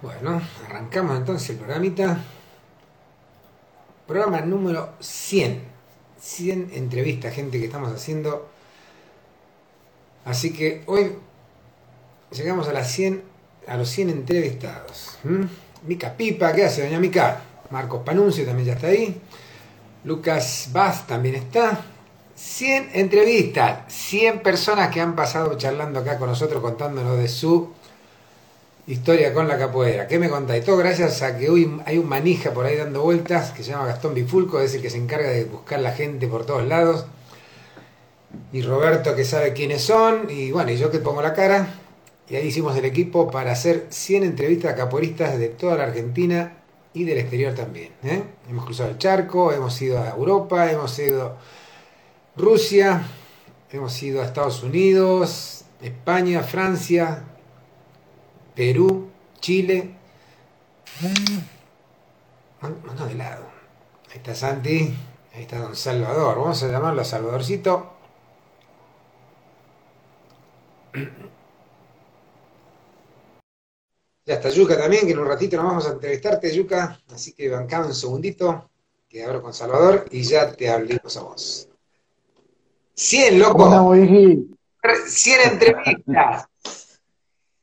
Bueno, arrancamos entonces el programita. Programa número 100. 100 entrevistas, gente, que estamos haciendo. Así que hoy llegamos a las 100, a los 100 entrevistados. Mica Pipa, ¿qué hace, doña Mica? Marcos Panuncio también ya está ahí. Lucas Vaz también está. 100 entrevistas, 100 personas que han pasado charlando acá con nosotros, contándonos de su historia con la capoeira. ¿Qué me contáis? Todo gracias a que hoy hay un manija por ahí dando vueltas que se llama Gastón Bifulco, es el que se encarga de buscar la gente por todos lados. Y Roberto, que sabe quiénes son, y bueno, y yo que pongo la cara. Y ahí hicimos el equipo para hacer 100 entrevistas a capoeiristas de toda la Argentina y del exterior también, ¿eh? Hemos cruzado el charco, hemos ido a Europa, hemos ido Rusia, hemos ido a Estados Unidos, España, Francia, Perú, Chile. Mano de lado. Ahí está Santi, ahí está don Salvador. Vamos a llamarlo a Salvadorcito. Ya está Yuca también, que en un ratito nos vamos a entrevistarte, Yuca. Así que bancame un segundito, que hablo con Salvador y ya te hablamos a vos. 100, loco. 100 entrevistas.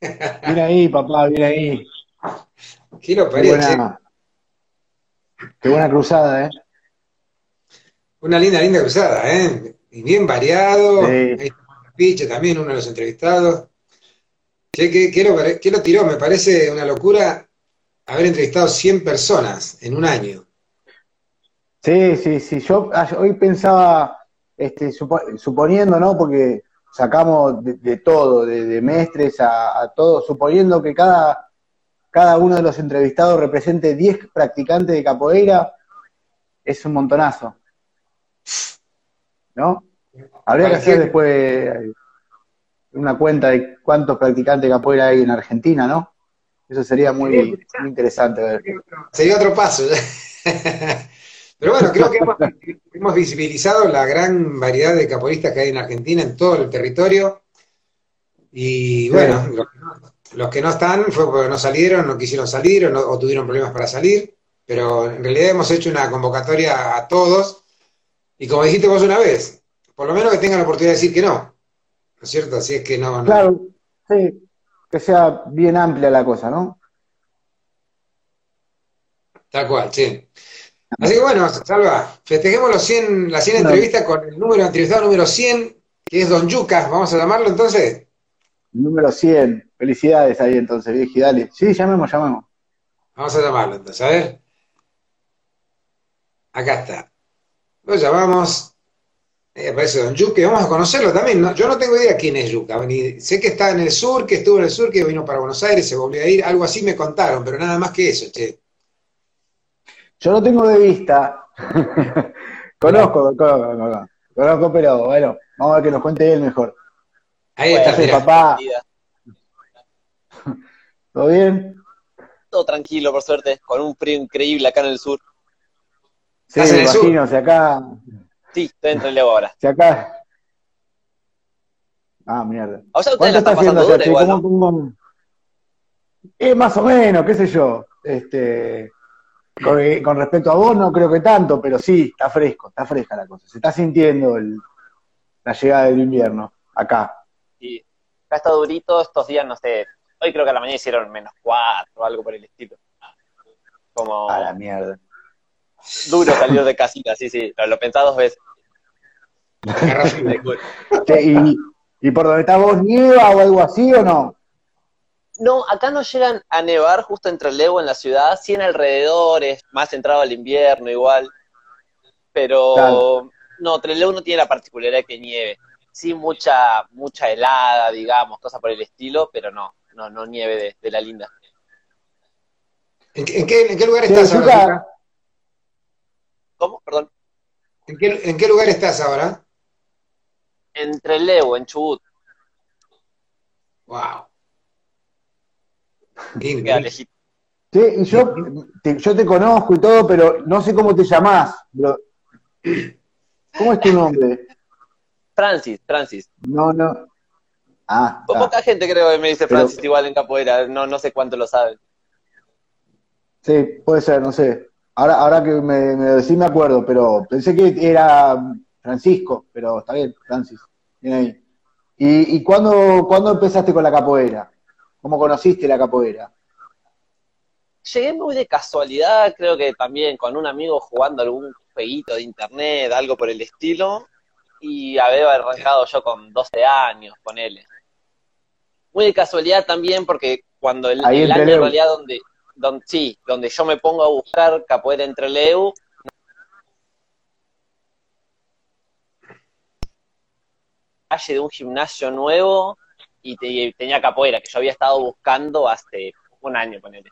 Mira ahí, papá, mira ahí. ¿Qué lo parece? Qué buena cruzada, ¿eh? Una linda cruzada, ¿eh? Y bien variado. Sí. Ahí está Piche también, uno de los entrevistados. ¿Qué lo tiró? Me parece una locura haber entrevistado 100 personas en un año. Sí. Yo hoy pensaba... suponiendo, ¿no? Porque sacamos de todo, de mestres a todo, suponiendo que cada uno de los entrevistados represente 10 practicantes de capoeira, es un montonazo, ¿no? Habría que hacer después una cuenta de cuántos practicantes de capoeira hay en Argentina, ¿no? Eso sería muy interesante ver. Sería otro paso. Pero bueno, creo que hemos visibilizado la gran variedad de capoeiristas que hay en Argentina, en todo el territorio. Y bueno, los que no están fue porque no salieron, no quisieron salir o tuvieron problemas para salir. Pero en realidad hemos hecho una convocatoria a todos. Y como dijiste vos una vez, por lo menos que tengan la oportunidad de decir que no. ¿No es cierto? Así es que no. Claro, sí. Que sea bien amplia la cosa, ¿no? Tal cual, sí. Así que bueno, Salva, festejemos las 100 entrevistas con el entrevistado número 100, que es don Yucas, vamos a llamarlo entonces. Número 100, felicidades ahí entonces, vieji, dale. Sí, llamemos. Vamos a llamarlo entonces, a ver. Acá está. Lo llamamos, aparece don Yucas, vamos a conocerlo también, ¿no? Yo no tengo idea quién es Yucas, sé que está en el sur, que estuvo en el sur, que vino para Buenos Aires, se volvió a ir, algo así me contaron, pero nada más que eso, che. Yo lo tengo de vista. Conozco, pero bueno, vamos a ver que nos cuente él mejor. Ahí está, mira. Papá. ¿Todo bien? Todo tranquilo, por suerte, con un frío increíble acá en el sur. Sí, me imagino, si acá... Sí, estoy en Trelew ahora. Si acá... Ah, mierda. O sea, ¿cuánto está haciendo? Dura, igual, ¿no? Más o menos, qué sé yo. Con respecto a vos, no creo que tanto, pero sí, está fresca la cosa. Se está sintiendo la llegada del invierno, acá. Sí, acá está durito estos días, no sé, hoy creo que a la mañana hicieron -4 o algo por el estilo. Como... A la mierda. Duro salir de casita, sí, lo pensás 2 veces. ¿Y por donde está vos, nieva o algo así o no? No, acá no llegan a nevar justo en Trelew, en la ciudad, sí en alrededores, más centrado al invierno igual, pero claro. No, Trelew no tiene la particularidad que nieve, sí mucha helada, digamos, cosas por el estilo, pero no nieve de la linda. ¿En qué lugar estás ahora? ¿Cómo? Perdón. ¿En qué lugar estás ahora? en Trelew, en Chubut. ¡Wow! Sí, y yo te conozco y todo, pero no sé cómo te llamás. ¿Cómo es tu nombre? Francis. No. Ah, poca gente creo que me dice Francis, pero igual en capoeira, no sé cuánto lo saben. Sí, puede ser, no sé. Ahora que me decís me acuerdo, pero pensé que era Francisco, pero está bien, Francis. Bien ahí. ¿Y cuándo empezaste con la capoeira? ¿Cómo conociste la capoeira? Llegué muy de casualidad, creo que también con un amigo jugando algún jueguito de internet, algo por el estilo, y había arrancado yo con 12 años, ponele. Muy de casualidad también porque cuando el año en realidad donde yo me pongo a buscar capoeira en Trelew, calle de un gimnasio nuevo y tenía capoeira, que yo había estado buscando hace un año, ponele.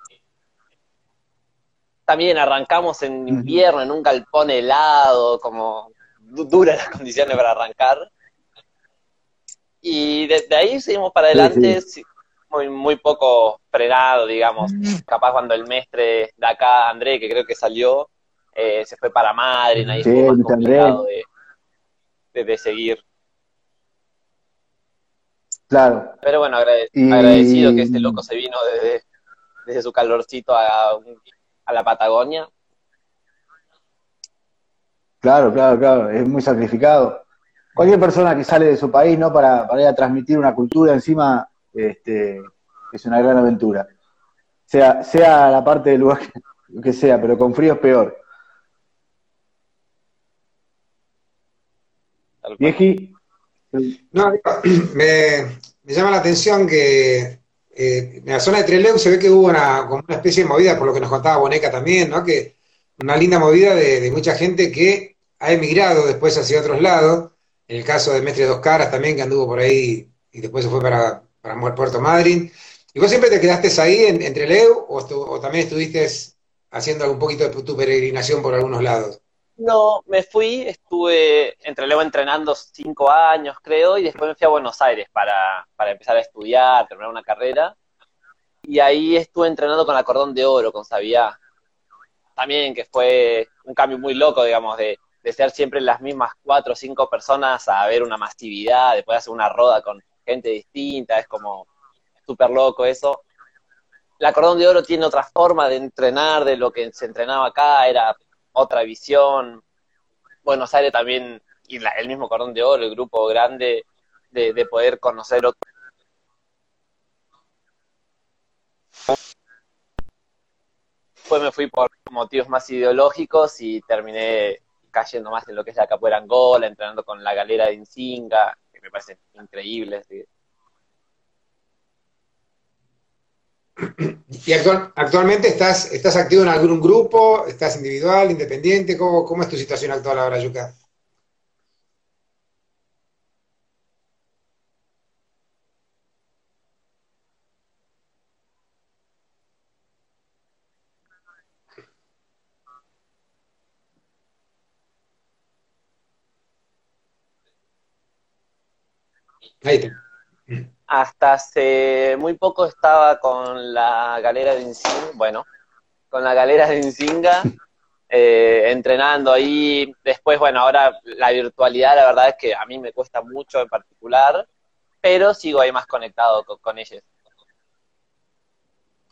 También arrancamos en invierno, en un galpón helado, como duras las condiciones para arrancar. Y desde ahí seguimos para adelante, sí. Muy poco frenado, digamos. Capaz cuando el mestre de acá, André, que creo que salió, se fue para Madrid, ahí sí, fue más complicado de seguir. Claro. Pero bueno, agradecido que este loco se vino desde su calorcito a la Patagonia. Claro, es muy sacrificado. Cualquier persona que sale de su país, ¿no? Para ir a transmitir una cultura encima, es una gran aventura. Sea la parte del lugar que sea, pero con frío es peor. Vieji. No, me llama la atención que en la zona de Trelew se ve que hubo como una especie de movida, por lo que nos contaba Boneca también, ¿no? Que una linda movida de mucha gente que ha emigrado después hacia otros lados, en el caso de Mestre Dos Caras también, que anduvo por ahí y después se fue para Puerto Madryn. ¿Y vos siempre te quedaste ahí en Trelew o también estuviste haciendo algún poquito de tu peregrinación por algunos lados? No, me fui, estuve en Trelew entrenando 5 años, creo, y después me fui a Buenos Aires para empezar a estudiar, terminar una carrera, y ahí estuve entrenando con la Cordón de Oro, con Sabía, también, que fue un cambio muy loco, digamos, de ser siempre las mismas 4 o 5 personas a ver una masividad, después hacer una roda con gente distinta, es como súper loco eso. La Cordón de Oro tiene otra forma de entrenar, de lo que se entrenaba acá, era otra visión. Buenos Aires también, y el mismo Cordón de Oro, el grupo grande, de poder conocer otro. Después me fui por motivos más ideológicos y terminé cayendo más en lo que es la capoeira angola, entrenando con la Galera de Insinga, que me parecen increíbles. ¿Sí? ¿Y actualmente estás activo en algún grupo? ¿Estás individual, independiente? ¿Cómo es tu situación actual ahora, Yuca? Ahí está. Hasta hace muy poco estaba con la Galera de Insinga, entrenando ahí. Después, bueno, ahora la virtualidad, la verdad es que a mí me cuesta mucho en particular, pero sigo ahí más conectado con ellos.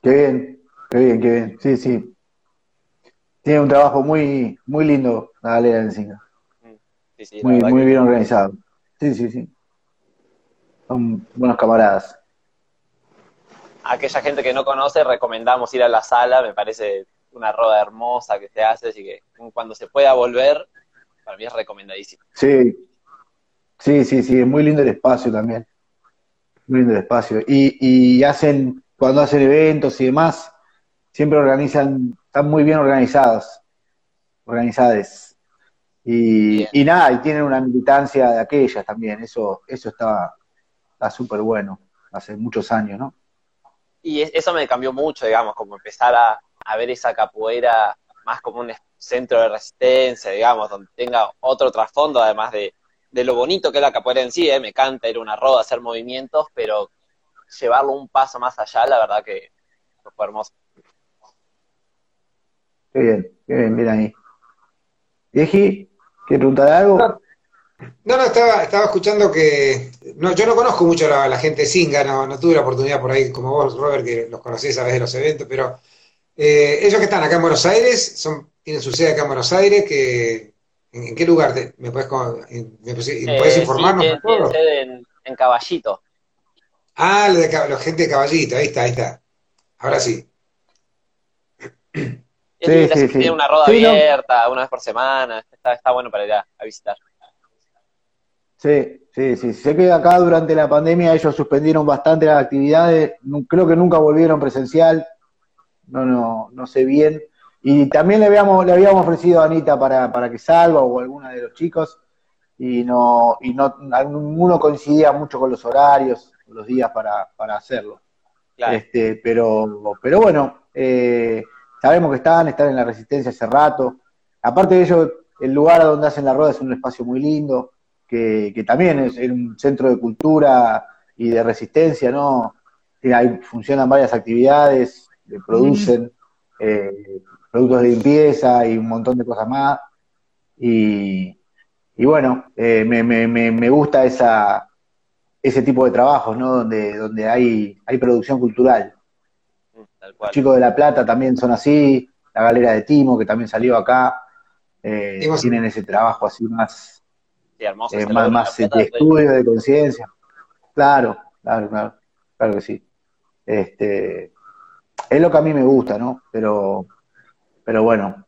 Qué bien, sí. Tiene un trabajo muy, muy lindo la Galera de Insinga. Sí, muy bien organizado. Sí. Son buenos camaradas. Aquella gente que no conoce, recomendamos ir a la sala, me parece una roda hermosa que se hace, así que cuando se pueda volver, para mí es recomendadísimo. Sí, es muy lindo el espacio también. Muy lindo el espacio. Y cuando hacen eventos y demás, siempre están muy bien organizadas. Y tienen una militancia de aquellas también, eso está... Está súper bueno, hace muchos años, ¿no? Y eso me cambió mucho, digamos, como empezar a ver esa capoeira más como un centro de resistencia, digamos, donde tenga otro trasfondo, además de lo bonito que es la capoeira en sí, me encanta ir a una roda, hacer movimientos, pero llevarlo un paso más allá, la verdad que fue hermoso. Qué bien, mira ahí. Vieji, ¿quieres preguntar algo? No, estaba escuchando que... No, yo no conozco mucho a la gente de Singa, no tuve la oportunidad por ahí, como vos, Robert, que los conocés a veces de los eventos, pero ellos que están acá en Buenos Aires, tienen su sede acá en Buenos Aires, que... ¿En qué lugar? ¿Me podés informarnos? Sí, tienen sede en Caballito. Ah, la gente de Caballito, ahí está. Ahora sí. Sí. Tiene una roda abierta, ¿no? Una vez por semana, está bueno para ir a visitar. Sí, sé que acá durante la pandemia ellos suspendieron bastante las actividades, creo que nunca volvieron presencial, no sé bien, y también le habíamos ofrecido a Anita para que salga o alguna de los chicos, y no ninguno coincidía mucho con los horarios, los días para hacerlo. Claro. Pero bueno, sabemos que están en la Resistencia hace rato, aparte de ello, el lugar donde hacen la roda es un espacio muy lindo, que también es un centro de cultura y de resistencia, ¿no? Ahí funcionan varias actividades, producen productos de limpieza y un montón de cosas más, y bueno, me gusta ese tipo de trabajos, ¿no? Donde hay producción cultural. Tal cual. Los chicos de La Plata también son así, la Galera de Timo, que también salió acá, tienen ese trabajo así más... Sí, hermoso, más de estudio, de conciencia. Claro que sí. Es lo que a mí me gusta, ¿no? Pero bueno.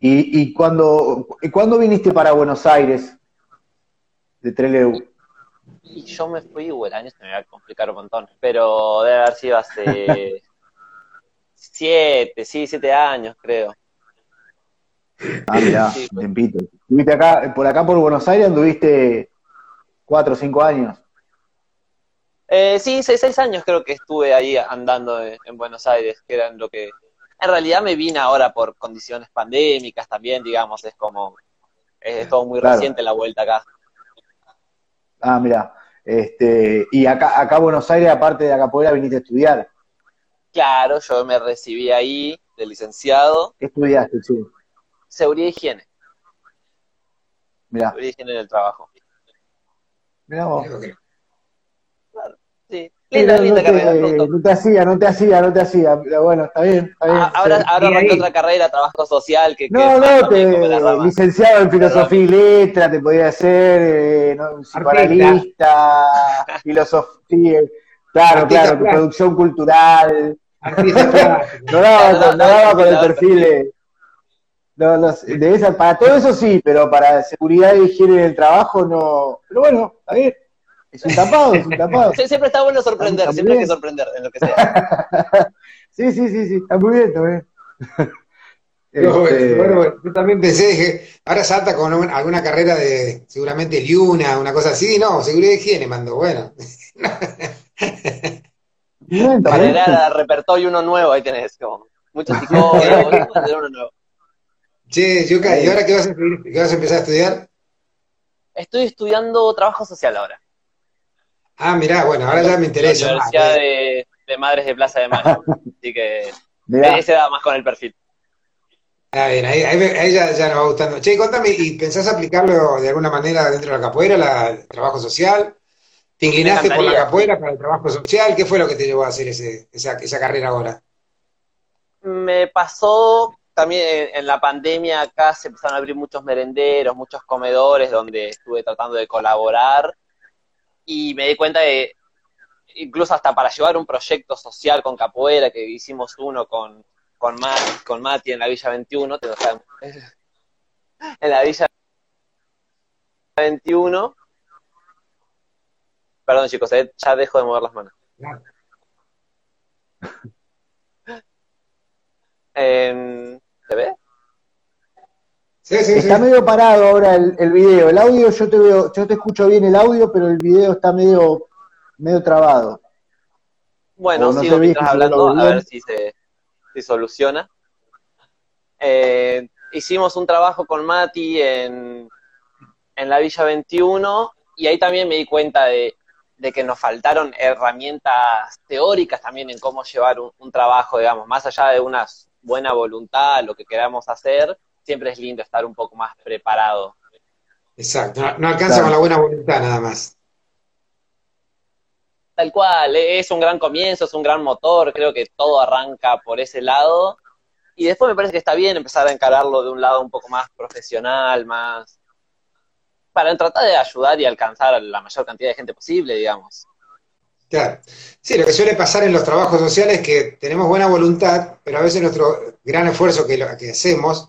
¿Y cuándo viniste para Buenos Aires de Trelew? Y yo me fui, el año se me va a complicar un montón, pero debe haber sido hace 7 años, creo. Ah, mirá, sí, pues. Tempito. Estuviste acá por Buenos Aires, anduviste 4 o 5 años. Sí, 6 años creo que estuve ahí andando en Buenos Aires, que eran lo que... En realidad me vine ahora por condiciones pandémicas también, digamos, es como... Es todo muy reciente la vuelta acá. Ah, mirá. Y acá Buenos Aires, aparte de la capoeira, viniste a estudiar. Claro, yo me recibí ahí de licenciado. ¿Qué estudiaste, chico? Seguridad y higiene. Mirá. Seguridad y higiene en el trabajo. Mirá vos. Claro, sí. Linda carrera. No te hacía. Bueno, está bien. Ahora arranqué otra carrera, trabajo social. Licenciado en filosofía y letra, te podía hacer psicoanalista, filosofía, claro, producción cultural. No daba con el perfil de... de esas, para todo eso sí, pero para seguridad y higiene en el trabajo no. Pero bueno, a ver, es un tapado. Siempre está bueno sorprender, siempre hay que sorprender en lo que sea. Sí, está muy bien también. Bueno, yo también pensé, dije, ahora salta con alguna carrera de seguramente Liuna, una cosa así, no, seguridad y higiene mando, bueno. Para dar repertorio uno nuevo, ahí tenés, como muchos psicólogos, uno nuevo. Che, Yuca, ¿y ahora qué vas a empezar a estudiar? Estoy estudiando trabajo social ahora. Ah, mirá, bueno, ahora ya me interesa. En la Universidad de Madres de Plaza de Mayo, así que ahí se da más con el perfil. Ah, bien, ahí ya nos va gustando. Che, contame, ¿y pensás aplicarlo de alguna manera dentro de la capoeira, el trabajo social? ¿Te inclinaste por la capoeira para el trabajo social? ¿Qué fue lo que te llevó a hacer esa carrera ahora? Me pasó... También en la pandemia acá se empezaron a abrir muchos merenderos, muchos comedores donde estuve tratando de colaborar y me di cuenta de, incluso hasta para llevar un proyecto social con capoeira, que hicimos uno con Mati en la Villa 21, en la Villa 21, perdón chicos, ya dejo de mover las manos. ¿Te ves? Sí. Está medio parado ahora el video. El audio yo te veo, yo te escucho bien el audio, pero el video está medio trabado. Bueno, no sigo mientras hablando, a ver si soluciona. Hicimos un trabajo con Mati en la Villa 21, y ahí también me di cuenta de que nos faltaron herramientas teóricas también en cómo llevar un trabajo, digamos, más allá de una buena voluntad, lo que queramos hacer, siempre es lindo estar un poco más preparado. Exacto, no alcanza con la buena voluntad nada más. Tal cual, es un gran comienzo, es un gran motor, creo que todo arranca por ese lado, y después me parece que está bien empezar a encararlo de un lado un poco más profesional, más... para tratar de ayudar y alcanzar a la mayor cantidad de gente posible, digamos. Claro. Sí, lo que suele pasar en los trabajos sociales es que tenemos buena voluntad, pero a veces nuestro gran esfuerzo que hacemos,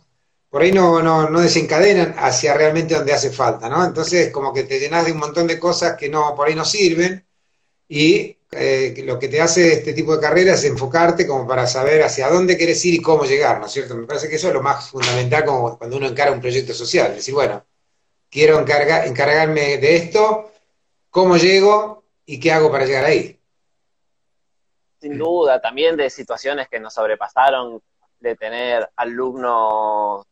por ahí no desencadenan hacia realmente donde hace falta, ¿no? Entonces, como que te llenás de un montón de cosas que no, por ahí no sirven, y lo que te hace este tipo de carreras es enfocarte como para saber hacia dónde querés ir y cómo llegar, ¿no es cierto? Me parece que eso es lo más fundamental como cuando uno encara un proyecto social, es decir, bueno, quiero encargarme de esto, cómo llego y qué hago para llegar ahí. Sin duda, también de situaciones que nos sobrepasaron, de tener alumnos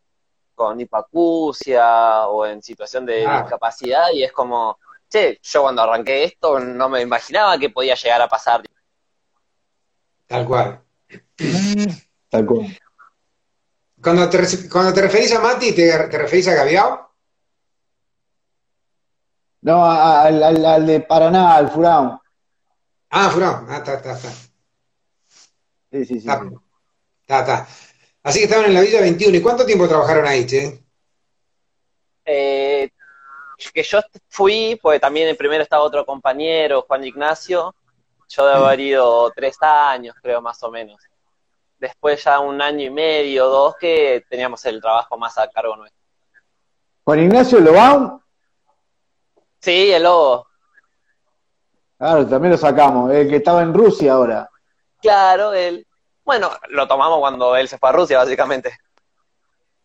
con hipoacusia o en situación de discapacidad, y es como, che, yo cuando arranqué esto no me imaginaba que podía llegar a pasar. Tal cual. Tal cual. Cuando te referís a Mati, ¿te referís a Gaviao? No, al de Paraná, al Furao. Ah, Furao. Ah, está. Sí, sí, sí. Está. Así que estaban en la Villa 21. ¿Y cuánto tiempo trabajaron ahí, che? Que yo fui, porque también en primero estaba otro compañero, Juan Ignacio. Yo debo haber ido 3 años, creo, más o menos. Después ya 1 año y medio, 2, que teníamos el trabajo más a cargo nuestro. ¿Juan Ignacio Lobao? Sí, el Lobo. Claro, también lo sacamos, el que estaba en Rusia ahora. Claro, él. Bueno, lo tomamos cuando él se fue a Rusia, básicamente.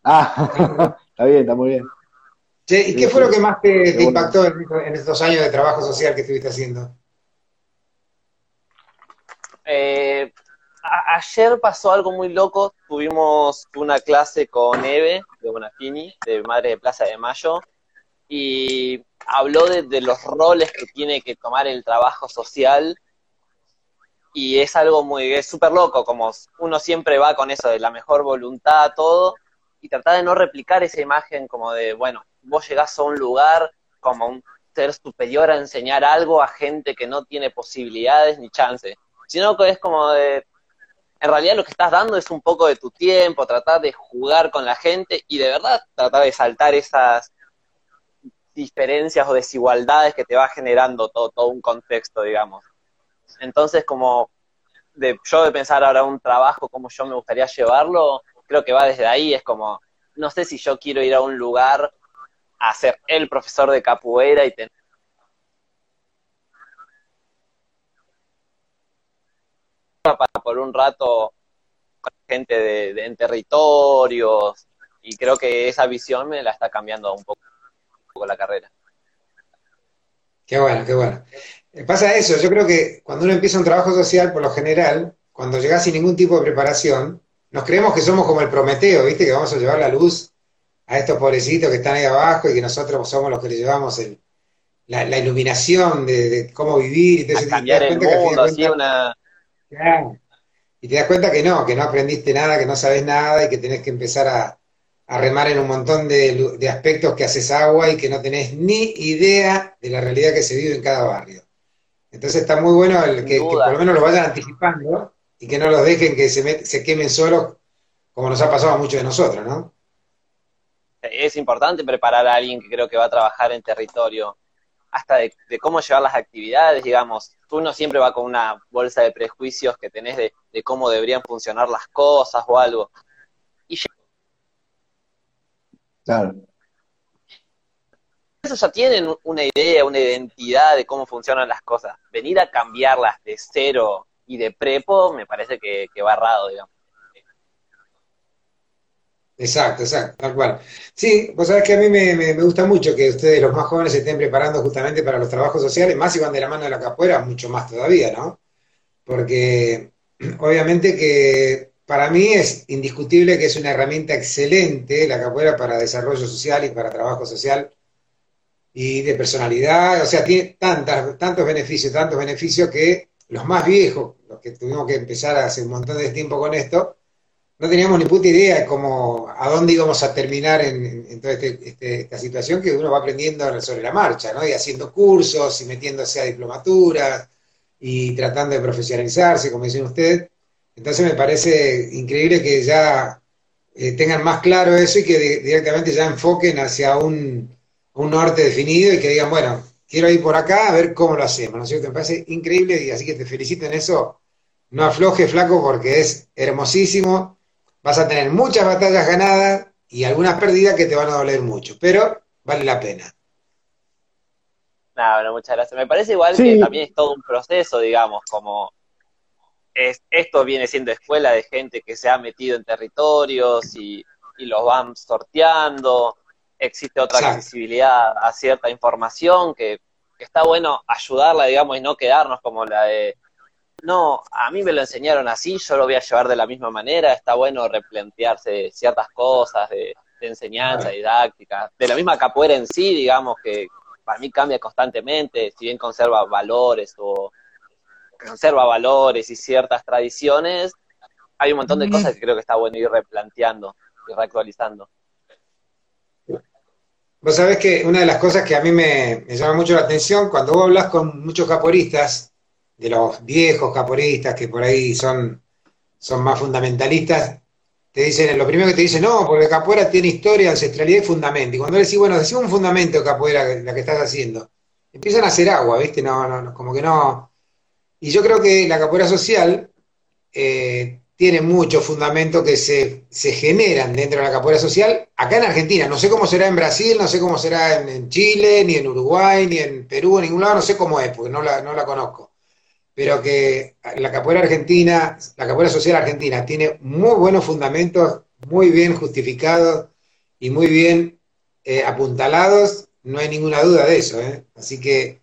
Ah, está bien, está muy bien. Che, ¿y sí, qué fue lo que más te impactó en estos años de trabajo social que estuviste haciendo? Ayer pasó algo muy loco, tuvimos una clase con Hebe de Bonafini, de Madres de Plaza de Mayo, y habló de los roles que tiene que tomar el trabajo social, y es algo es súper loco, como uno siempre va con eso de la mejor voluntad, todo, y tratar de no replicar esa imagen como de, bueno, vos llegás a un lugar como un ser superior a enseñar algo a gente que no tiene posibilidades ni chance, sino que es como de, en realidad lo que estás dando es un poco de tu tiempo, tratar de jugar con la gente, y de verdad tratar de saltar esas diferencias o desigualdades que te va generando todo un contexto, digamos. Entonces, como yo de pensar ahora un trabajo como yo me gustaría llevarlo, creo que va desde ahí, es como, no sé si yo quiero ir a un lugar a ser el profesor de capoeira y tener... para por un rato con gente en territorios, y creo que esa visión me la está cambiando un poco la carrera. Qué bueno, qué bueno. Pasa eso, yo creo que cuando uno empieza un trabajo social, por lo general, cuando llegás sin ningún tipo de preparación, nos creemos que somos como el Prometeo, ¿viste? Que vamos a llevar la luz a estos pobrecitos que están ahí abajo y que nosotros somos los que les llevamos la iluminación de cómo vivir. Entonces, a cambiar el mundo, así una... Claro. Y te das cuenta que no aprendiste nada, que no sabés nada y que tenés que empezar a remar en un montón de aspectos que haces agua y que no tenés ni idea de la realidad que se vive en cada barrio. Entonces está muy bueno que por lo menos lo vayan anticipando y que no los dejen que se quemen solos, como nos ha pasado a muchos de nosotros, ¿no? Es importante preparar a alguien que creo que va a trabajar en territorio, hasta de cómo llevar las actividades, digamos. Uno siempre va con una bolsa de prejuicios que tenés de cómo deberían funcionar las cosas o algo. Claro. Ellos ya tienen una idea, una identidad de cómo funcionan las cosas. Venir a cambiarlas de cero y de prepo me parece que va errado, digamos. Exacto, tal cual. Sí, vos sabés que a mí me gusta mucho que ustedes, los más jóvenes, se estén preparando justamente para los trabajos sociales, más si van de la mano de la capoeira, mucho más todavía, ¿no? Porque obviamente que para mí es indiscutible que es una herramienta excelente la capoeira para desarrollo social y para trabajo social y de personalidad, o sea, tiene tantos beneficios que los más viejos, los que tuvimos que empezar hace un montón de tiempo con esto, no teníamos ni puta idea de cómo, a dónde íbamos a terminar en toda esta situación que uno va aprendiendo sobre la marcha, ¿no? Y haciendo cursos, y metiéndose a diplomaturas, y tratando de profesionalizarse, como dicen ustedes. Entonces me parece increíble que ya tengan más claro eso y que directamente ya enfoquen hacia un norte definido y que digan, bueno, quiero ir por acá a ver cómo lo hacemos, ¿no es cierto? Me parece increíble y así que te felicito en eso. No afloje, flaco, porque es hermosísimo. Vas a tener muchas batallas ganadas y algunas perdidas que te van a doler mucho, pero vale la pena. Nada, bueno, muchas gracias. Me parece igual sí, que también es todo un proceso, digamos, como esto viene siendo escuela de gente que se ha metido en territorios y los van sorteando, existe otra accesibilidad a cierta información que está bueno ayudarla, digamos, y no quedarnos como la de no, a mí me lo enseñaron así, yo lo voy a llevar de la misma manera. Está bueno replantearse ciertas cosas de enseñanza, didáctica, de la misma capoeira en sí, digamos, que para mí cambia constantemente, si bien conserva valores y ciertas tradiciones, hay un montón de cosas que creo que está bueno ir replanteando y reactualizando. Vos sabés que una de las cosas que a mí me llama mucho la atención, cuando vos hablas con muchos caporistas, de los viejos caporistas que por ahí son más fundamentalistas, te dicen, lo primero que te dicen, no, porque capoeira tiene historia, ancestralidad y fundamento. Y cuando le decís, bueno, decime un fundamento de capoeira, la que estás haciendo, empiezan a hacer agua, ¿viste? No, como que no. Y yo creo que la capoeira social tiene muchos fundamentos que se generan dentro de la capoeira social, acá en Argentina. No sé cómo será en Brasil, no sé cómo será en Chile, ni en Uruguay, ni en Perú, en ningún lado, no sé cómo es, porque no la conozco. Pero que la capoeira argentina, la capoeira social argentina, tiene muy buenos fundamentos, muy bien justificados y muy bien apuntalados, no hay ninguna duda de eso, ¿eh? Así que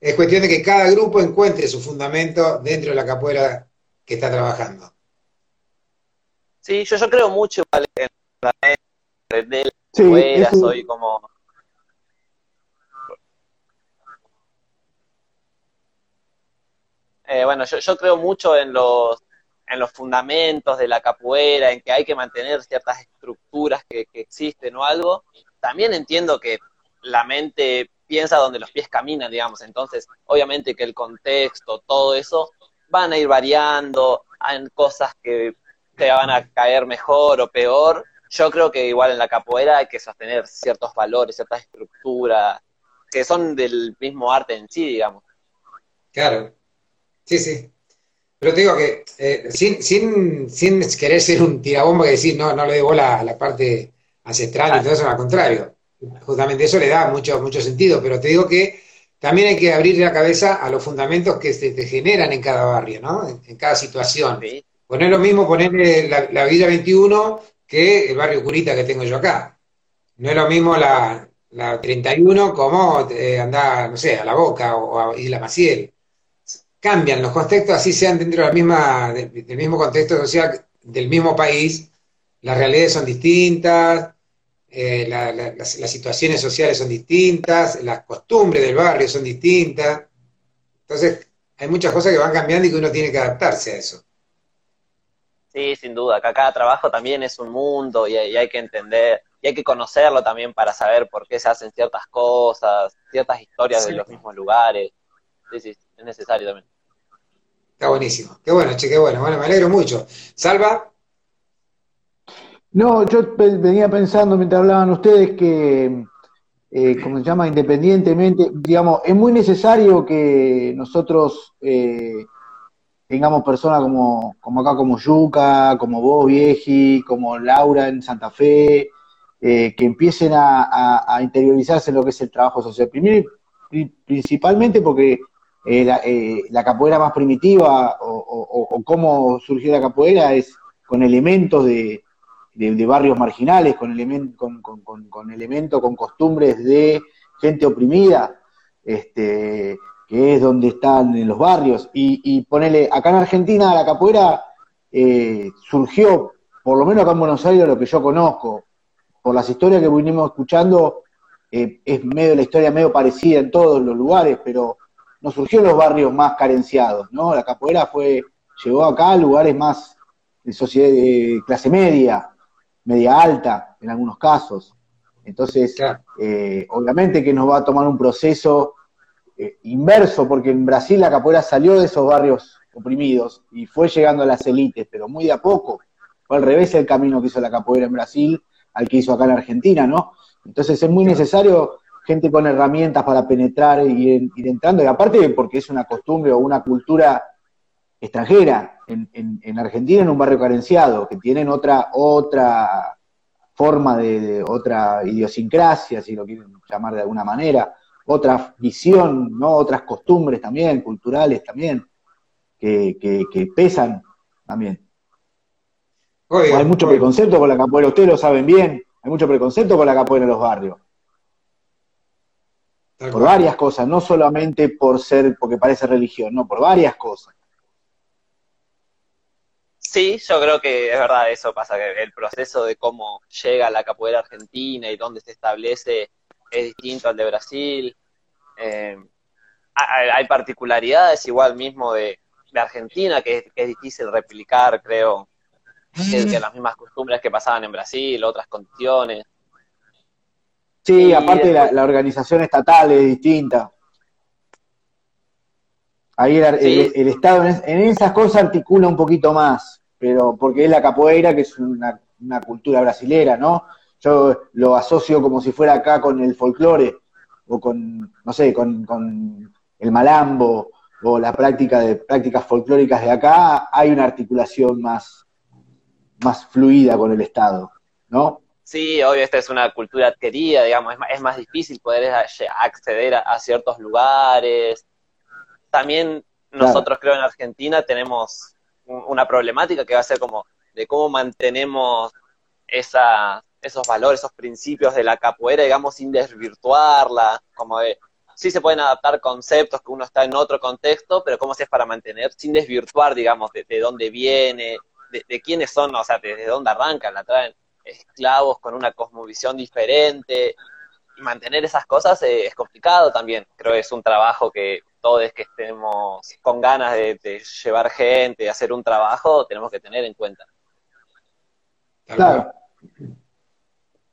es cuestión de que cada grupo encuentre su fundamento dentro de la capoeira que está trabajando. Sí, yo creo mucho en la capoeira, soy como... bueno, yo creo mucho en los fundamentos de la capoeira, en que hay que mantener ciertas estructuras que existen o algo. También entiendo que la mente piensa donde los pies caminan, digamos, entonces obviamente que el contexto, todo eso, van a ir variando en cosas que te van a caer mejor o peor. Yo creo que igual en la capoeira hay que sostener ciertos valores, ciertas estructuras, que son del mismo arte en sí, digamos. Claro. Sí. Pero te digo que sin querer ser un tirabomba que decir no le debo la parte ancestral y todo eso, al contrario. Justamente eso le da mucho sentido, pero te digo que también hay que abrir la cabeza a los fundamentos que se te generan en cada barrio, ¿no? En cada situación. Sí. Poner lo mismo, ponerle la Villa 21 que el barrio Curita que tengo yo acá. No es lo mismo la 31 como andar, no sé, a La Boca o a Isla Maciel. Cambian los contextos, así sean dentro de del mismo contexto social, del mismo país, las realidades son distintas, las situaciones sociales son distintas, las costumbres del barrio son distintas, entonces hay muchas cosas que van cambiando y que uno tiene que adaptarse a eso. Sí, sin duda, que cada trabajo también es un mundo y hay que entender, y hay que conocerlo también para saber por qué se hacen ciertas cosas, ciertas historias de los mismos lugares, sí, es necesario también. Está buenísimo. Qué bueno, che, qué bueno. Bueno, me alegro mucho. ¿Salva? No, yo venía pensando mientras hablaban ustedes que, como se llama, independientemente, digamos, es muy necesario que nosotros tengamos personas como acá, como Yuca, como vos, Vieji, como Laura en Santa Fe, que empiecen a interiorizarse en lo que es el trabajo social. Primero, principalmente porque la capoeira más primitiva o cómo surgió la capoeira es con elementos de barrios marginales, con costumbres de gente oprimida, que es donde están en los barrios. Y ponele, acá en Argentina la capoeira surgió, por lo menos acá en Buenos Aires, lo que yo conozco, por las historias que vinimos escuchando es medio la historia medio parecida en todos los lugares, pero nos surgió en los barrios más carenciados, ¿no? La capoeira fue, llegó acá a lugares más de sociedad, clase media, media alta en algunos casos. Entonces, claro, obviamente que nos va a tomar un proceso inverso, porque en Brasil la capoeira salió de esos barrios oprimidos y fue llegando a las élites, pero muy de a poco. Fue al revés el camino que hizo la capoeira en Brasil al que hizo acá en Argentina, ¿no? Entonces es muy necesario gente con herramientas para penetrar y ir entrando, y aparte porque es una costumbre o una cultura extranjera, en Argentina, en un barrio carenciado, que tienen otra forma de otra idiosincrasia, si lo quieren llamar de alguna manera, otra visión, ¿no? Otras costumbres también, culturales también, que pesan también. Oiga, hay mucho preconcepto con la capoeira, ustedes lo saben bien, hay mucho preconcepto con la capoeira en los barrios. Por varias cosas, no solamente por ser, porque parece religión, no, por varias cosas. Sí, yo creo que es verdad, eso pasa, que el proceso de cómo llega la capoeira argentina y dónde se establece es distinto al de Brasil. Hay particularidades igual mismo de Argentina, que es difícil replicar, creo, que las mismas costumbres que pasaban en Brasil, otras condiciones. Sí, y aparte después, la organización estatal es distinta. Ahí el Estado en esas cosas articula un poquito más, pero porque es la capoeira, que es una cultura brasilera, ¿no? Yo lo asocio como si fuera acá con el folclore, o con, no sé, con el malambo, o la práctica de prácticas folclóricas de acá, hay una articulación más fluida con el Estado, ¿no? Sí, obvio, esta es una cultura adquirida, digamos, es más difícil poder acceder a ciertos lugares. También nosotros, claro, creo, en Argentina tenemos una problemática que va a ser como de cómo mantenemos esos valores, esos principios de la capoeira, digamos, sin desvirtuarla, como de, sí se pueden adaptar conceptos que uno está en otro contexto, pero cómo se es para mantener, sin desvirtuar, digamos, de dónde viene, de quiénes son, o sea, desde dónde arrancan, la traen esclavos con una cosmovisión diferente, y mantener esas cosas es complicado también. Creo que es un trabajo que todos que estemos con ganas de llevar gente, de hacer un trabajo, tenemos que tener en cuenta. Claro.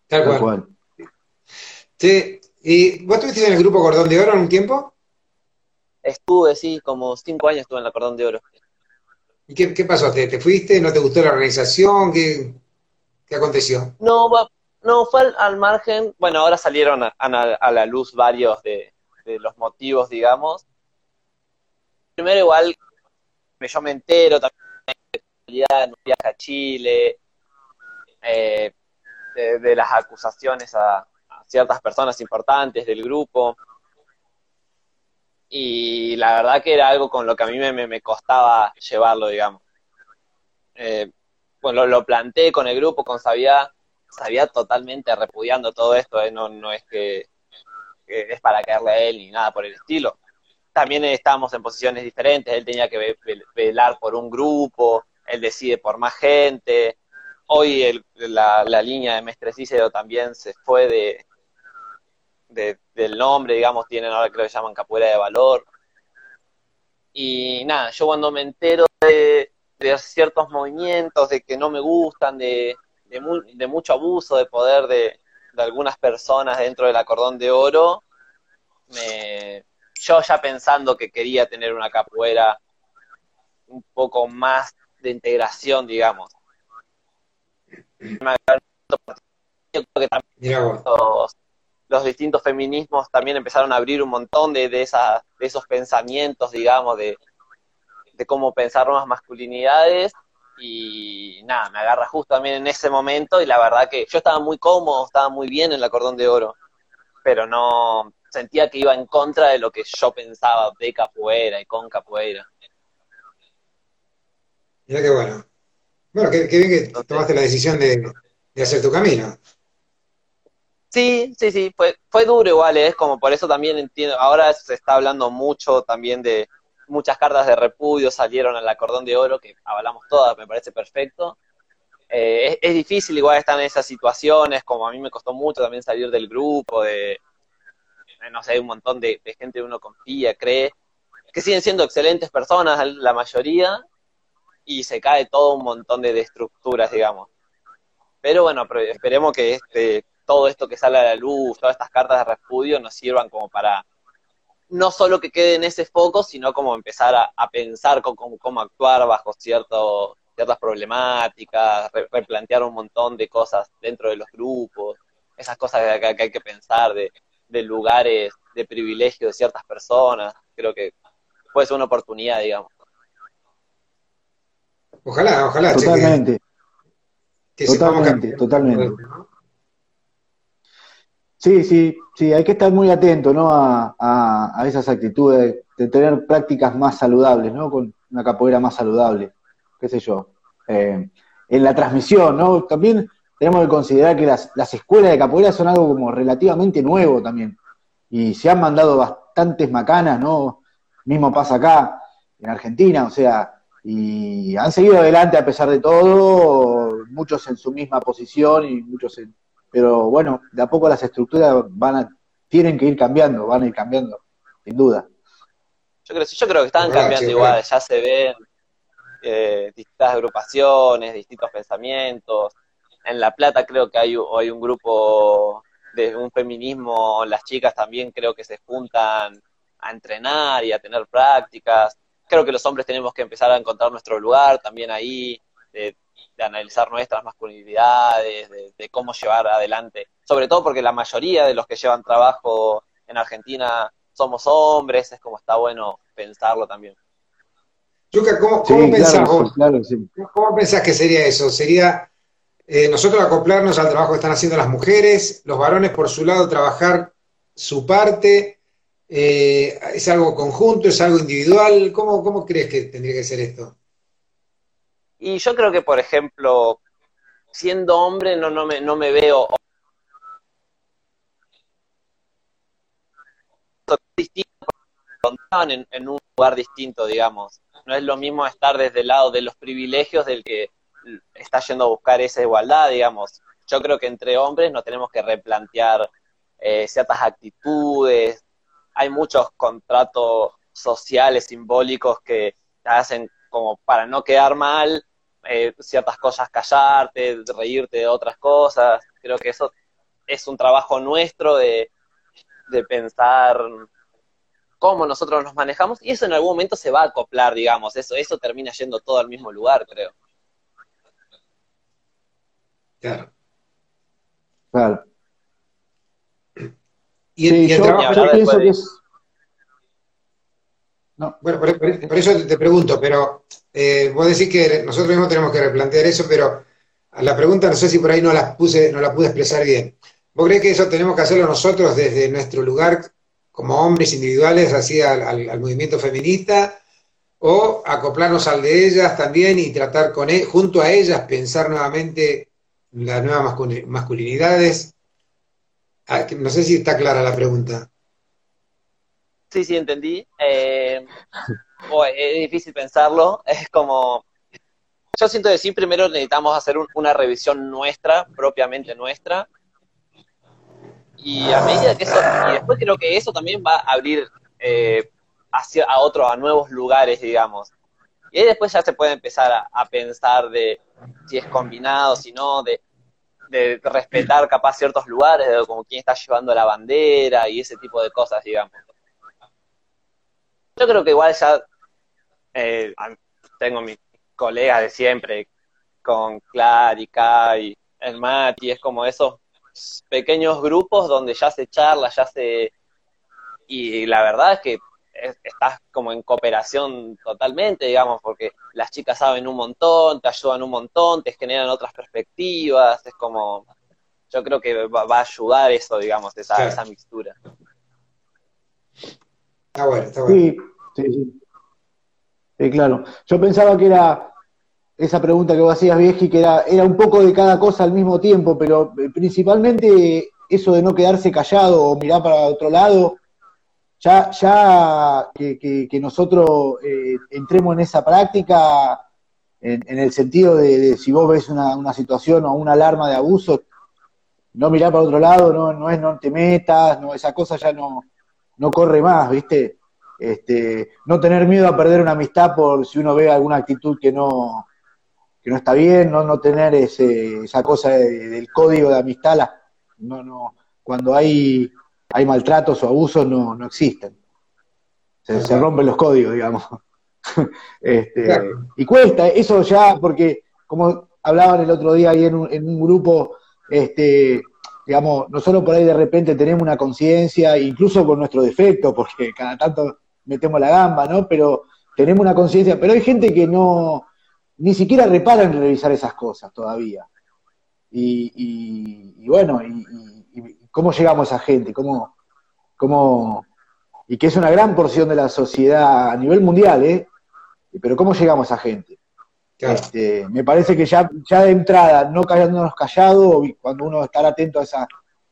Tal cual. Sí. ¿Y vos estuviste en el grupo Cordón de Oro en un tiempo? Estuve, sí, como 5 años estuve en la Cordón de Oro. ¿Y qué pasó? ¿Te fuiste? ¿No te gustó la organización? ¿Qué aconteció? No, fue al margen. Bueno, ahora salieron a la luz varios de los motivos, digamos. Primero, igual, yo me entero también de un viaje a Chile, de las acusaciones a ciertas personas importantes del grupo. Y la verdad que era algo con lo que a mí me costaba llevarlo, digamos. Bueno, lo planteé con el grupo, con Sabía totalmente repudiando todo esto, no es que es para caerle a él ni nada por el estilo. También estábamos en posiciones diferentes, él tenía que velar por un grupo, él decide por más gente. Hoy la línea de Mestre Cicero también se fue del nombre, digamos, tienen ahora, creo que llaman Capoeira de Valor. Y nada, yo cuando me entero de ciertos movimientos, de que no me gustan, de mucho abuso de poder de algunas personas dentro de la Cordón de Oro, yo ya pensando que quería tener una capoeira un poco más de integración, digamos. Yo creo que también los distintos feminismos también empezaron a abrir un montón de esos pensamientos, digamos, de cómo pensar nuevas masculinidades, y nada, me agarra justo también en ese momento, y la verdad que yo estaba muy cómodo, estaba muy bien en la Cordón de Oro, pero no sentía que iba en contra de lo que yo pensaba de capoeira y con capoeira. Mira qué bueno. Bueno, qué bien que tomaste la decisión de hacer tu camino. Sí, fue duro igual, es como, por eso también entiendo, ahora se está hablando mucho también de muchas cartas de repudio salieron al Cordón de Oro, que avalamos todas, me parece perfecto, Es difícil igual estar en esas situaciones, como a mí me costó mucho también salir del grupo, no sé, hay un montón de gente que uno confía, cree, que siguen siendo excelentes personas, la mayoría, y se cae todo un montón de estructuras, digamos. Pero bueno, esperemos que todo esto que sale a la luz, todas estas cartas de repudio nos sirvan como para, no solo que quede en ese foco, sino como empezar a pensar cómo actuar bajo ciertas problemáticas, replantear un montón de cosas dentro de los grupos, esas cosas que hay que pensar de lugares de privilegio de ciertas personas. Creo que puede ser una oportunidad, digamos. Ojalá, ojalá. Totalmente. Totalmente. Sí, hay que estar muy atento, ¿no? A esas actitudes, de tener prácticas más saludables, ¿no? Con una capoeira más saludable, qué sé yo. En la transmisión, ¿no? También tenemos que considerar que las escuelas de capoeira son algo como relativamente nuevo también. Y se han mandado bastantes macanas, ¿no? Mismo pasa acá, en Argentina, o sea, y han seguido adelante a pesar de todo, muchos en su misma posición y muchos en... Pero bueno, de a poco las estructuras tienen que ir cambiando, van a ir cambiando, sin duda. Yo creo que están cambiando igual, ya se ven distintas agrupaciones, distintos pensamientos. En La Plata creo que hay un grupo de un feminismo, las chicas también creo que se juntan a entrenar y a tener prácticas. Creo que los hombres tenemos que empezar a encontrar nuestro lugar también ahí, de analizar nuestras masculinidades, de cómo llevar adelante, sobre todo porque la mayoría de los que llevan trabajo en Argentina somos hombres, es como está bueno pensarlo también. Yuca, ¿cómo pensás vos? Claro, sí. ¿Cómo pensás que sería eso? ¿Sería nosotros acoplarnos al trabajo que están haciendo las mujeres, los varones por su lado trabajar su parte? ¿Es algo conjunto, es algo individual? ¿Cómo crees que tendría que ser esto? Y yo creo que, por ejemplo, siendo hombre no me veo... en un lugar distinto, digamos. No es lo mismo estar desde el lado de los privilegios del que está yendo a buscar esa igualdad, digamos. Yo creo que entre hombres nos tenemos que replantear ciertas actitudes. Hay muchos contratos sociales, simbólicos, que hacen como para no quedar mal, ciertas cosas callarte, reírte de otras cosas. Creo que eso es un trabajo nuestro de pensar cómo nosotros nos manejamos, y eso en algún momento se va a acoplar, digamos, eso termina yendo todo al mismo lugar, creo. Claro. Y el, sí, y el yo pienso que es... No. Bueno, por eso te pregunto, pero vos decís que nosotros mismos tenemos que replantear eso, pero a la pregunta no sé si por ahí no la pude expresar bien. ¿Vos crees que eso tenemos que hacerlo nosotros desde nuestro lugar como hombres individuales hacia al movimiento feminista, o acoplarnos al de ellas también y tratar junto a ellas pensar nuevamente las nuevas masculinidades? No sé si está clara la pregunta. Sí, entendí. Es difícil pensarlo. Es como... Yo siento que sí, primero necesitamos hacer una revisión nuestra, propiamente nuestra. Y a medida que eso... Y después creo que eso también va a abrir a nuevos lugares, digamos. Y ahí después ya se puede empezar a pensar de si es combinado, si no, de respetar capaz ciertos lugares, de como quién está llevando la bandera y ese tipo de cosas, digamos. Yo creo que igual ya tengo mis colegas de siempre, con Clar y Kai, el Mati, es como esos pequeños grupos donde ya se charla, y la verdad es que estás como en cooperación totalmente, digamos, porque las chicas saben un montón, te ayudan un montón, te generan otras perspectivas, es como, yo creo que va a ayudar eso, digamos, esa mixtura. Está bueno. Sí, claro. Yo pensaba que era esa pregunta que vos hacías, Vieji, que era un poco de cada cosa al mismo tiempo, pero principalmente eso de no quedarse callado o mirar para otro lado, ya que nosotros entremos en esa práctica, en el sentido de si vos ves una situación o una alarma de abuso, no mirá para otro lado, no te metas, no, esa cosa ya no corre más, ¿viste? No tener miedo a perder una amistad por si uno ve alguna actitud que no está bien, no tener esa cosa del código de amistad, cuando hay maltratos o abusos no existen. Se rompen los códigos, digamos. Claro. Y cuesta, eso ya, porque como hablaban el otro día ahí en un grupo, digamos, nosotros por ahí de repente tenemos una conciencia, incluso con nuestro defecto, porque cada tanto metemos la gamba, ¿no? Pero tenemos una conciencia, pero hay gente que no, ni siquiera repara en revisar esas cosas todavía. Y bueno, y ¿cómo llegamos a esa gente? Y que es una gran porción de la sociedad a nivel mundial, ¿eh? Pero ¿cómo llegamos a gente? Claro. Me parece que ya de entrada, no callándonos callado, cuando uno está atento a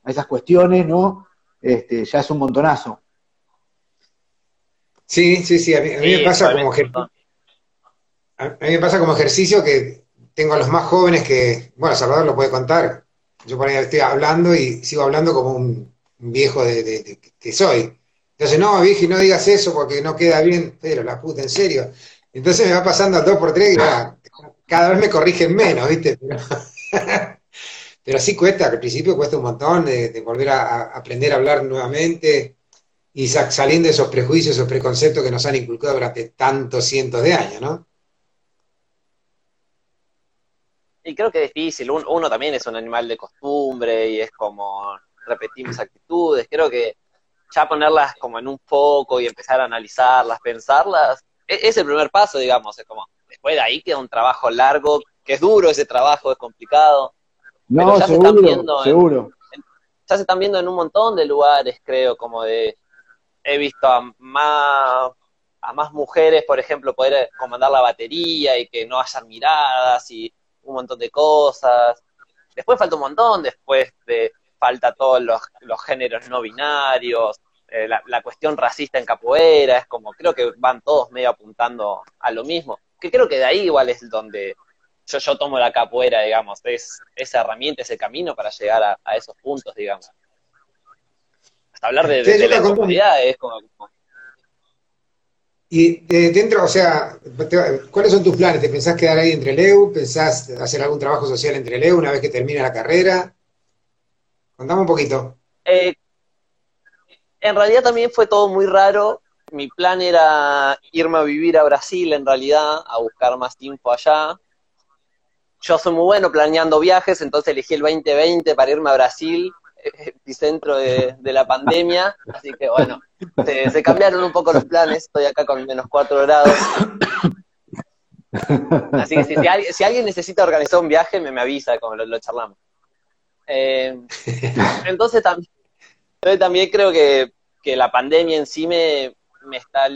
esas cuestiones, ¿no? Ya es un montonazo. Sí, a mí me pasa como ejercicio. A mí me pasa como ejercicio que tengo a los más jóvenes que, bueno, Salvador lo puede contar, yo por ahí estoy hablando y sigo hablando como un viejo que soy. Entonces, no, viejo, no digas eso porque no queda bien, pero la puta, en serio. Entonces me va pasando al 2x3 y va, cada vez me corrigen menos, ¿viste? Pero sí cuesta, al principio cuesta un montón de volver a aprender a hablar nuevamente y saliendo de esos prejuicios, esos preconceptos que nos han inculcado durante tantos cientos de años, ¿no? Y creo que es difícil, uno también es un animal de costumbre y es como repetimos actitudes, creo que ya ponerlas como en un foco y empezar a analizarlas, pensarlas, es el primer paso, digamos, es como, después de ahí queda un trabajo largo, que es duro ese trabajo, es complicado. No, ya seguro, se están viendo seguro. Ya se están viendo en un montón de lugares, creo, como de, he visto a más mujeres, por ejemplo, poder comandar la batería y que no hayan miradas y un montón de cosas. Después falta un montón, falta todos los géneros no binarios, la cuestión racista en capoeira, es como, creo que van todos medio apuntando a lo mismo, que creo que de ahí igual es donde yo tomo la capoeira, digamos, es esa herramienta, ese camino para llegar a esos puntos, digamos. Hasta hablar de la comunidad es como... Y dentro, o sea, ¿cuáles son tus planes? ¿Te pensás quedar ahí en Trelew? ¿Pensás hacer algún trabajo social en Trelew una vez que termina la carrera? Contame un poquito. En realidad también fue todo muy raro. Mi plan era irme a vivir a Brasil, en realidad, a buscar más tiempo allá. Yo soy muy bueno planeando viajes, entonces elegí el 2020 para irme a Brasil, epicentro de la pandemia. Así que bueno, se cambiaron un poco los planes. Estoy acá con menos 4 grados. Así que si alguien necesita organizar un viaje, me avisa, como lo charlamos. Entonces también creo que la pandemia en sí me está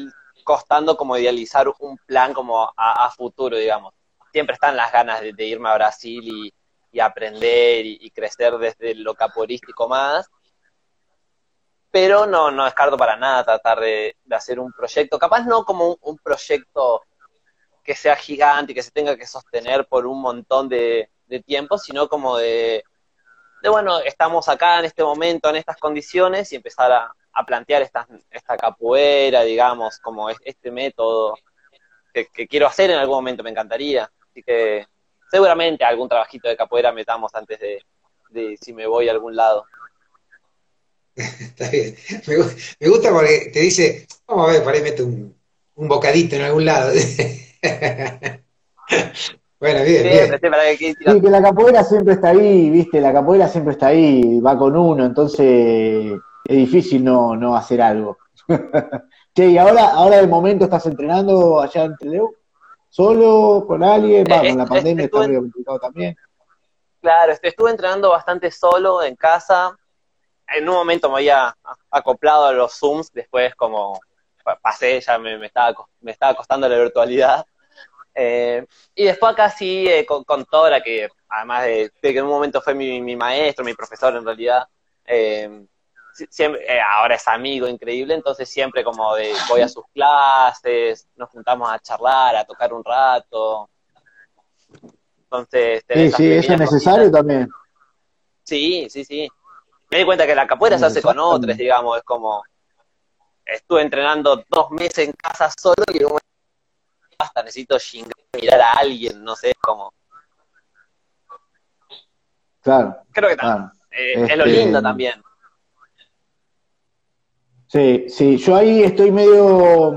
costando como idealizar un plan como a futuro, digamos. Siempre están las ganas de irme a Brasil y aprender y crecer desde lo caporístico más, pero no descarto para nada tratar de hacer un proyecto, capaz no como un proyecto que sea gigante y que se tenga que sostener por un montón de tiempo, sino como bueno, estamos acá en este momento, en estas condiciones, y empezar a plantear esta capoeira, digamos, como este método que quiero hacer en algún momento, me encantaría. Así que seguramente algún trabajito de capoeira metamos antes de si me voy a algún lado. Está bien. Me gusta porque te dice, vamos a ver, para ahí mete un bocadito en algún lado. Bueno, bien. Sí, que la capoeira siempre está ahí, ¿viste? La capoeira siempre está ahí, va con uno, entonces es difícil no hacer algo. Che, ¿y ahora de momento estás entrenando allá en Trelew? ¿Solo? ¿Con alguien? Vamos, la pandemia está medio complicado también. Claro, estuve entrenando bastante solo, en casa. En un momento me había acoplado a los Zooms, después como pasé, ya me estaba costando la virtualidad. Y después acá sí, con Tora, que además de que en un momento fue mi maestro, mi profesor en realidad, siempre, ahora es amigo increíble, entonces siempre como voy a sus clases, nos juntamos a charlar, a tocar un rato, Entonces, sí, sí, eso es necesario también. Sí, sí, sí. Me di cuenta que la capoeira se hace con otros, digamos, es como... Estuve entrenando 2 meses en casa solo y luego hasta necesito chingar, mirar a alguien, no sé, como... Claro. Creo que claro. Es lo lindo también. Sí, sí, yo ahí estoy medio...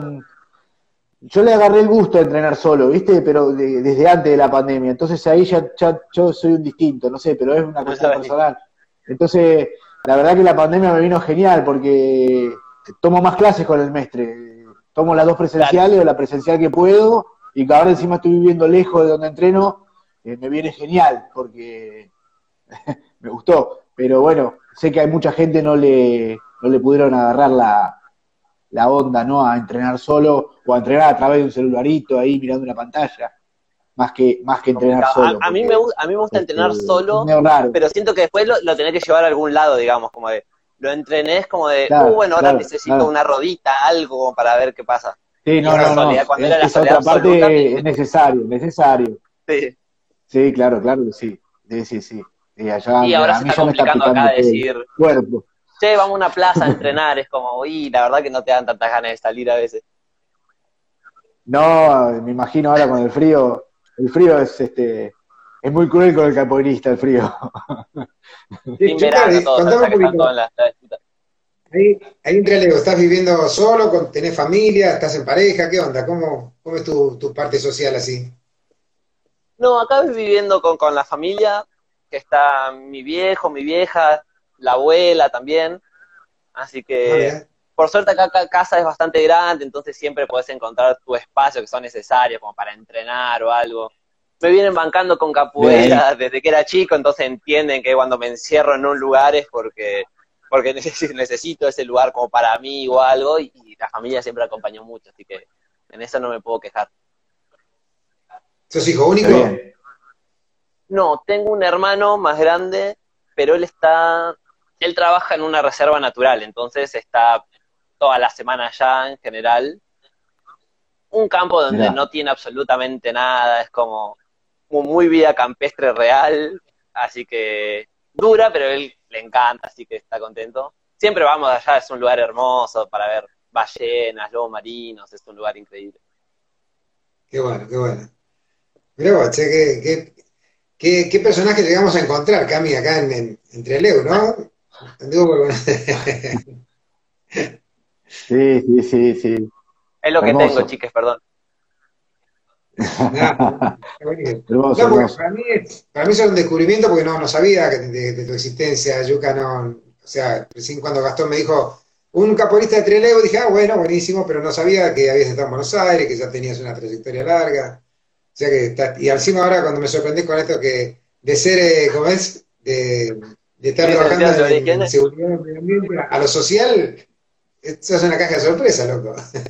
Yo le agarré el gusto de entrenar solo, ¿viste? Pero desde antes de la pandemia. Entonces ahí ya yo soy un distinto, no sé, pero es una cosa personal. Entonces, la verdad que la pandemia me vino genial porque tomo más clases con el mestre. Tomo las 2 presenciales o la presencial que puedo y que ahora encima estoy viviendo lejos de donde entreno. Me viene genial porque me gustó. Pero bueno, sé que hay mucha gente no le pudieron agarrar la onda, ¿no? A entrenar solo o a entrenar a través de un celularito ahí mirando una pantalla, más que entrenar solo. A mí me gusta entrenar solo, pero siento que después lo tenés que llevar a algún lado, digamos, como de, lo entrené, es como de, claro, bueno, ahora necesito una rodita, algo para ver qué pasa. Sí, no, cuando era la soledad otra parte absoluta, es necesario. Sí. Sí, claro que sí. Sí. Allá, y ahora se está complicando acá decir... Cuerpo. Che, vamos a una plaza a entrenar, es como, uy, la verdad que no te dan tantas ganas de salir a veces. No, me imagino ahora con el frío es muy cruel con el capoeirista, el frío. Sí, verano todo, que están todas las disputas. Ahí en Trelew, ¿estás viviendo solo, tenés familia, estás en pareja, qué onda? ¿Cómo es tu parte social así? No, acá estoy viviendo con la familia, que está mi viejo, mi vieja, la abuela también, así que por suerte acá casa es bastante grande, entonces siempre podés encontrar tu espacio que son necesarios como para entrenar o algo. Me vienen bancando con capoeira desde que era chico, entonces entienden que cuando me encierro en un lugar es porque necesito ese lugar como para mí o algo, y la familia siempre acompañó mucho, así que en eso no me puedo quejar. ¿Sos hijo único? No, tengo un hermano más grande, pero él trabaja en una reserva natural, entonces está toda la semana allá en general. Un campo donde no tiene absolutamente nada, es como muy vida campestre real, así que dura, pero a él le encanta, así que está contento. Siempre vamos allá, es un lugar hermoso para ver ballenas, lobos marinos, es un lugar increíble. Qué bueno, qué bueno. Mirá vos, che, ¿Qué personaje llegamos a encontrar, Cami, acá en Trelew, ¿no? Sí. Es lo hermoso que tengo, chiques, perdón. Hermoso. Para mí es un descubrimiento porque no sabía de tu existencia, Yuca, no... O sea, recién cuando Gastón me dijo, un capoeirista de Trelew, dije, bueno, buenísimo, pero no sabía que habías estado en Buenos Aires, que ya tenías una trayectoria larga. O sea que y encima ahora cuando me sorprendés con esto que de ser, ¿cómo es? De estar trabajando en seguridad del medio ambiente a lo social, eso es una caja de sorpresa, loco. Sí,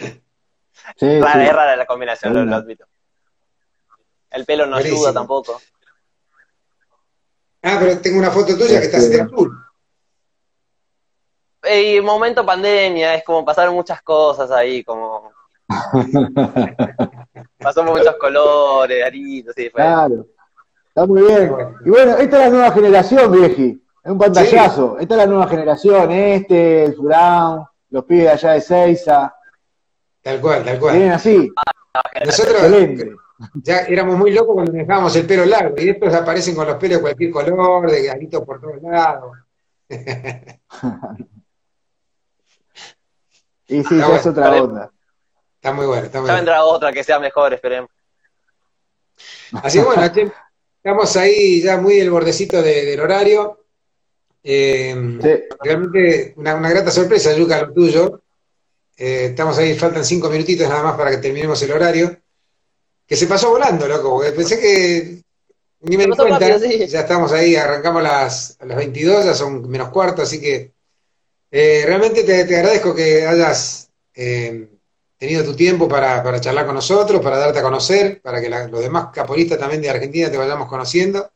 rara, sí. Es rara la combinación, lo admito. El pelo no ayuda tampoco. Ah, pero tengo una foto tuya que estás en el pool. Y momento pandemia, es como pasaron muchas cosas ahí, como... Pasamos muchos colores, aritos, sí, claro. Está muy bien. Y bueno, esta es la nueva generación, vieji. Es un pantallazo. Sí. Esta es la nueva generación, el Furao, los pibes allá de Seiza. Tal cual. Vienen así. Nosotros ya éramos muy locos cuando dejábamos el pelo largo, y estos aparecen con los pelos de cualquier color, de aritos por todos lados. Y sí, ya es otra onda. Está muy bueno, está muy bueno. Ya vendrá otra que sea mejor, esperemos. Así que bueno, estamos ahí ya muy el bordecito del horario. Realmente una grata sorpresa, Yuca, lo tuyo. Estamos ahí, faltan 5 minutitos nada más para que terminemos el horario. Que se pasó volando, loco, porque pensé que... Ni me di cuenta, rápido, sí. Ya estamos ahí, arrancamos a las 22, ya son -4, así que... realmente te agradezco que hayas... tenido tu tiempo para charlar con nosotros, para darte a conocer, para que los demás caporistas también de Argentina te vayamos conociendo.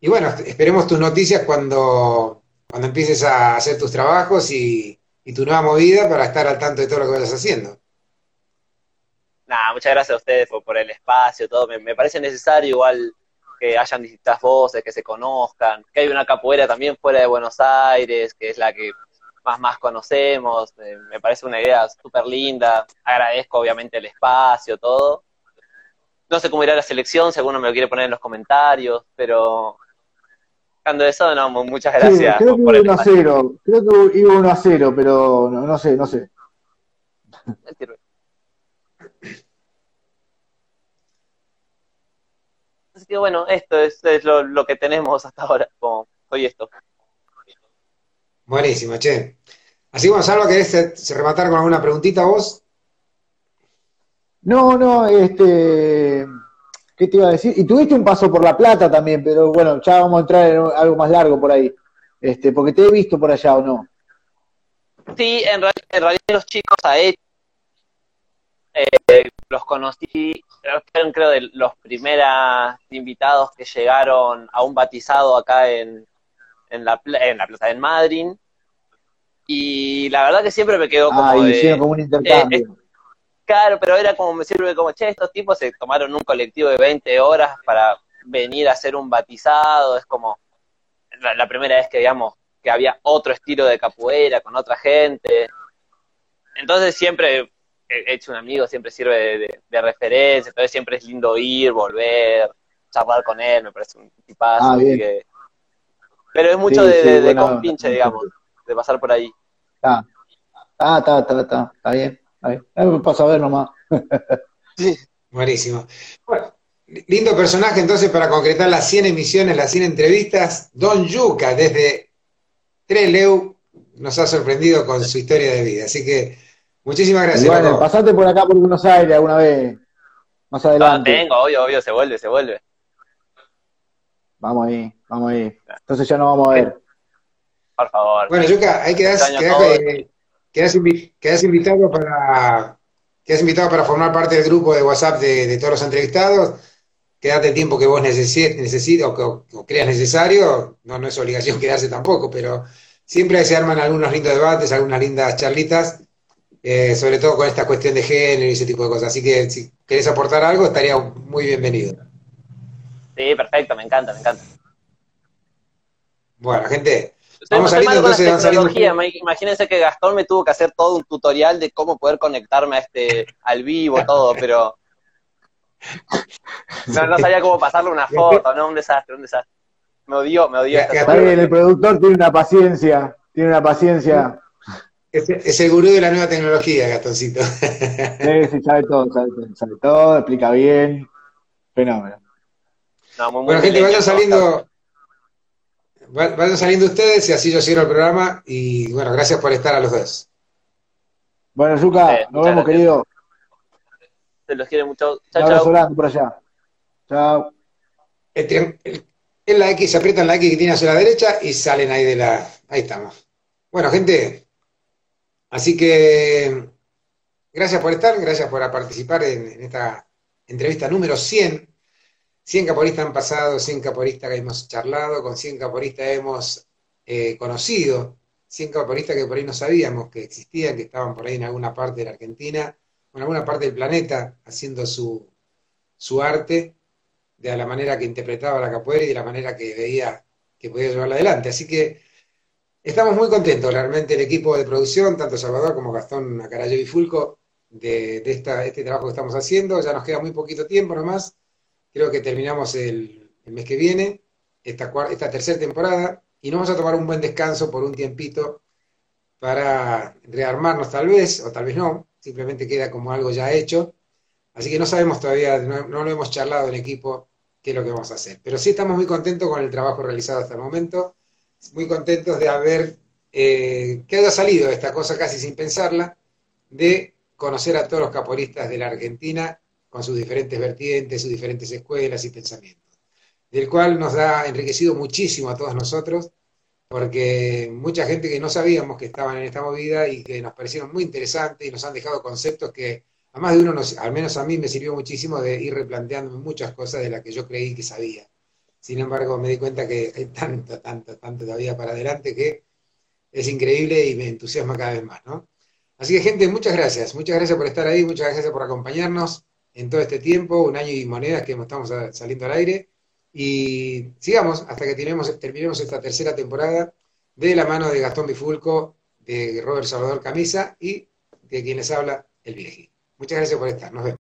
Y bueno, esperemos tus noticias cuando empieces a hacer tus trabajos y tu nueva movida para estar al tanto de todo lo que vayas haciendo. nada, muchas gracias a ustedes por el espacio, todo. Me parece necesario igual que hayan distintas voces, que se conozcan, que hay una capoeira también fuera de Buenos Aires, que es la que más conocemos. Me parece una idea súper linda. Agradezco obviamente el espacio, todo. No sé cómo irá la selección, si alguno me lo quiere poner en los comentarios, pero cuando eso, no, muchas gracias. Sí, creo que iba 1-0, creo que iba 1-0, pero no sé. Así que bueno, esto es lo que tenemos hasta ahora, como hoy esto. Buenísimo, che. Así que Gonzalo, ¿querés rematar con alguna preguntita vos? No, ¿qué te iba a decir? Y tuviste un paso por La Plata también, pero bueno, ya vamos a entrar en algo más largo por ahí, porque te he visto por allá, ¿o no? Sí, en realidad los chicos a ellos los conocí, creo de los primeros invitados que llegaron a un batizado acá en la Plaza de Madrid, y la verdad que siempre me quedó como hicieron como un intercambio. Claro, pero era como, me sirve como, che, estos tipos se tomaron un colectivo de 20 horas para venir a hacer un batizado. Es como la primera vez que, digamos, que había otro estilo de capoeira con otra gente. Entonces siempre he hecho un amigo, siempre sirve de referencia, entonces siempre es lindo ir, volver, charlar con él, me parece un tipazo. Así que... Pero es mucho de compinche, digamos, de pasar por ahí. Está bien. Me pasa a ver nomás. Sí. Buenísimo. Bueno, lindo personaje entonces para concretar las 100 emisiones, las 100 entrevistas. Don Yuca, desde Trelew, nos ha sorprendido con su historia de vida. Así que muchísimas gracias. Bueno, pasate por acá por Buenos Aires alguna vez. Más adelante. Vengo, obvio, se vuelve. Vamos ahí. Entonces ya nos vamos a ver. Por favor. Bueno, Yuca, ahí quedás invitado para formar parte del grupo de WhatsApp de todos los entrevistados. Quedate el tiempo que vos necesites o creas necesario. No es obligación quedarse tampoco, pero siempre se arman algunos lindos debates, algunas lindas charlitas, sobre todo con esta cuestión de género y ese tipo de cosas. Así que si querés aportar algo, estaría muy bienvenido. Sí, perfecto, me encanta. Bueno, gente... Vamos a ir entonces a tecnología. Imagínense que Gastón me tuvo que hacer todo un tutorial de cómo poder conectarme a al vivo, todo, pero no sabía cómo pasarle una foto, ¿no? Un desastre. Me odió. El productor tiene una paciencia. Es el gurú de la nueva tecnología, Gastoncito. Sí, sabe todo, explica bien. Fenómeno. No, muy bueno, gente, vayan saliendo ustedes y así yo cierro el programa. Y bueno, gracias por estar a los dos. Bueno, Yuca, nos vemos, querido. Se los quiere mucho. Chao, chao. Un abrazo por allá. Chao. En la X, se aprietan la X que tiene hacia la derecha y salen ahí de la... Ahí estamos. Bueno, gente, así que gracias por estar, gracias por participar en esta entrevista número 100. 100 caporistas han pasado, 100 caporistas que hemos charlado, con 100 caporistas hemos conocido, 100 caporistas que por ahí no sabíamos que existían, que estaban por ahí en alguna parte de la Argentina, o en alguna parte del planeta, haciendo su arte, de la manera que interpretaba la capoeira y de la manera que veía que podía llevarla adelante. Así que estamos muy contentos, realmente el equipo de producción, tanto Salvador como Gastón Bifulco, de este trabajo que estamos haciendo. Ya nos queda muy poquito tiempo nomás. Creo que terminamos el mes que viene, esta tercera temporada, y nos vamos a tomar un buen descanso por un tiempito para rearmarnos tal vez, o tal vez no, simplemente queda como algo ya hecho. Así que no sabemos todavía, no lo hemos charlado en equipo, qué es lo que vamos a hacer. Pero sí estamos muy contentos con el trabajo realizado hasta el momento, muy contentos de que haya salido esta cosa casi sin pensarla, de conocer a todos los caporistas de la Argentina, con sus diferentes vertientes, sus diferentes escuelas y pensamientos, del cual nos ha enriquecido muchísimo a todos nosotros, porque mucha gente que no sabíamos que estaban en esta movida y que nos parecieron muy interesantes y nos han dejado conceptos que, a más de uno, al menos a mí me sirvió muchísimo de ir replanteándome muchas cosas de las que yo creí que sabía. Sin embargo, me di cuenta que hay tanto todavía para adelante que es increíble y me entusiasma cada vez más, ¿no? Así que, gente, muchas gracias por estar ahí, muchas gracias por acompañarnos en todo este tiempo, un año y monedas que estamos saliendo al aire, y sigamos hasta que terminemos esta tercera temporada de la mano de Gastón Bifulco, de Robert Salvador Camisa y de quien les habla, el Vieji. Muchas gracias por estar, nos vemos.